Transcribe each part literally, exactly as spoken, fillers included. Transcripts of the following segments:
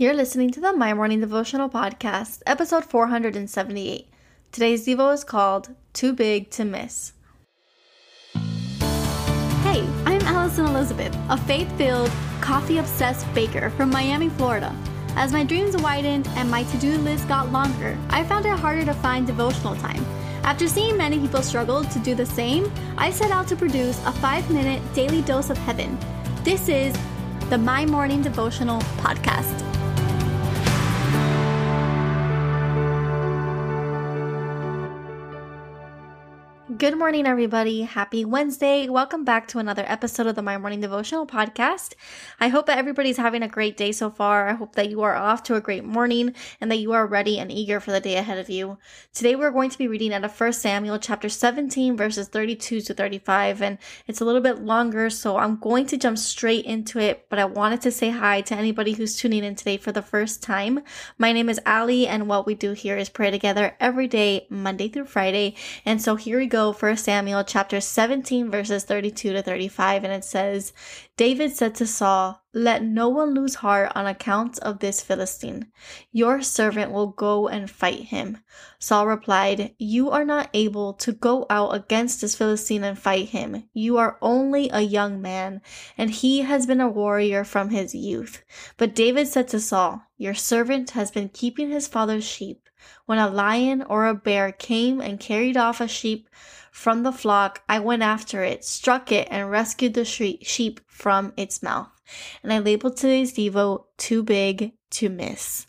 You're listening to the My Morning Devotional Podcast, episode four seventy-eight. Today's Devo is called Too Big to Miss. Hey, I'm Alison Elizabeth, a faith-filled, coffee-obsessed baker from Miami, Florida. As my dreams widened and my to-do list got longer, I found it harder to find devotional time. After seeing many people struggle to do the same, I set out to produce a five-minute daily dose of heaven. This is the My Morning Devotional Podcast. Good morning, everybody. Happy Wednesday. Welcome back to another episode of the My Morning Devotional Podcast. I hope that everybody's having a great day so far. I hope that you are off to a great morning and that you are ready and eager for the day ahead of you. Today, we're going to be reading out of First Samuel chapter seventeen, verses thirty-two to thirty-five, and it's a little bit longer, so I'm going to jump straight into it, but I wanted to say hi to anybody who's tuning in today for the first time. My name is Ali, and what we do here is pray together every day, Monday through Friday, and so here we go. First Samuel chapter seventeen, verses thirty-two to thirty-five, and it says, David said to Saul, "Let no one lose heart on account of this Philistine. Your servant will go and fight him." Saul replied, "You are not able to go out against this Philistine and fight him. You are only a young man, and he has been a warrior from his youth." But David said to Saul, "Your servant has been keeping his father's sheep. When a lion or a bear came and carried off a sheep from the flock, I went after it, struck it, and rescued the sheep from its mouth." And I labeled today's Devo, Too Big to Miss.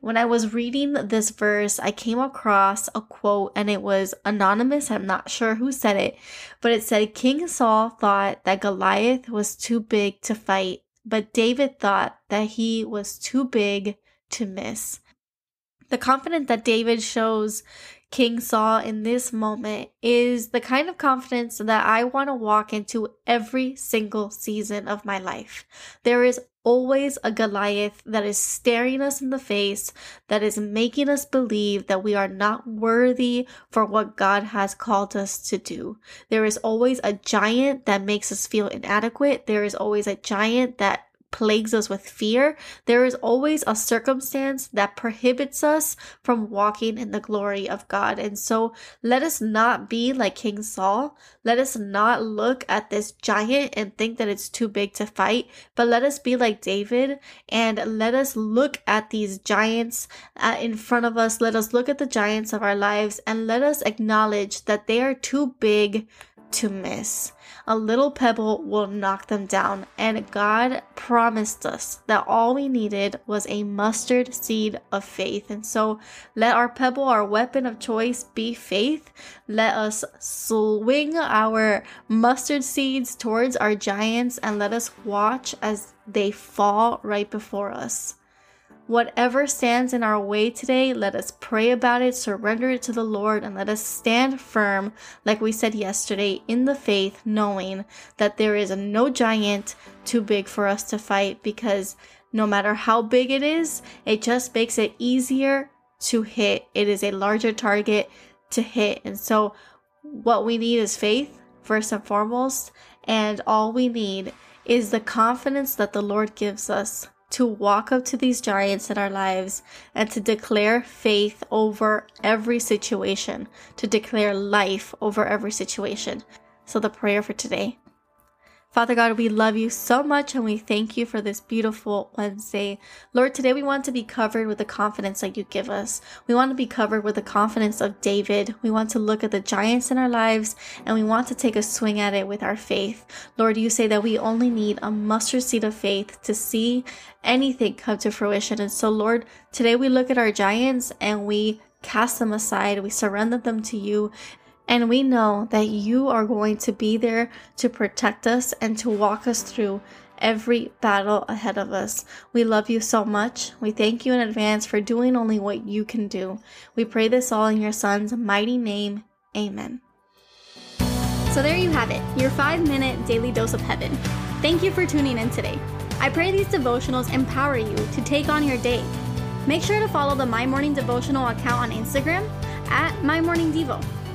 When I was reading this verse, I came across a quote, and it was anonymous. I'm not sure who said it, but it said, "King Saul thought that Goliath was too big to fight, but David thought that he was too big to miss." The confidence that David shows King Saul in this moment is the kind of confidence that I want to walk into every single season of my life. There is always a Goliath that is staring us in the face, that is making us believe that we are not worthy for what God has called us to do. There is always a giant that makes us feel inadequate. There is always a giant that plagues us with fear. There is always a circumstance that prohibits us from walking in the glory of God. And so let us not be like King Saul. Let us not look at this giant and think that it's too big to fight, but let us be like David and let us look at these giants uh, in front of us. Let us look at the giants of our lives and let us acknowledge that they are too big to miss. A little pebble will knock them down, and God promised us that all we needed was a mustard seed of faith. And so let our pebble, our weapon of choice, be faith. Let us swing our mustard seeds towards our giants and let us watch as they fall right before us. Whatever stands in our way today, let us pray about it, surrender it to the Lord, and let us stand firm, like we said yesterday, in the faith, knowing that there is no giant too big for us to fight, because no matter how big it is, it just makes it easier to hit. It is a larger target to hit. And so what we need is faith, first and foremost, and all we need is the confidence that the Lord gives us to walk up to these giants in our lives and to declare faith over every situation, to declare life over every situation. So the prayer for today. Father God, we love you so much and we thank you for this beautiful Wednesday. Lord, today we want to be covered with the confidence that you give us. We want to be covered with the confidence of David. We want to look at the giants in our lives and we want to take a swing at it with our faith. Lord, you say that we only need a mustard seed of faith to see anything come to fruition. And so, Lord, today we look at our giants and we cast them aside. We surrender them to you. And we know that you are going to be there to protect us and to walk us through every battle ahead of us. We love you so much. We thank you in advance for doing only what you can do. We pray this all in your Son's mighty name. Amen. So there you have it, your five-minute daily dose of heaven. Thank you for tuning in today. I pray these devotionals empower you to take on your day. Make sure to follow the My Morning Devotional account on Instagram at MyMorningDevo.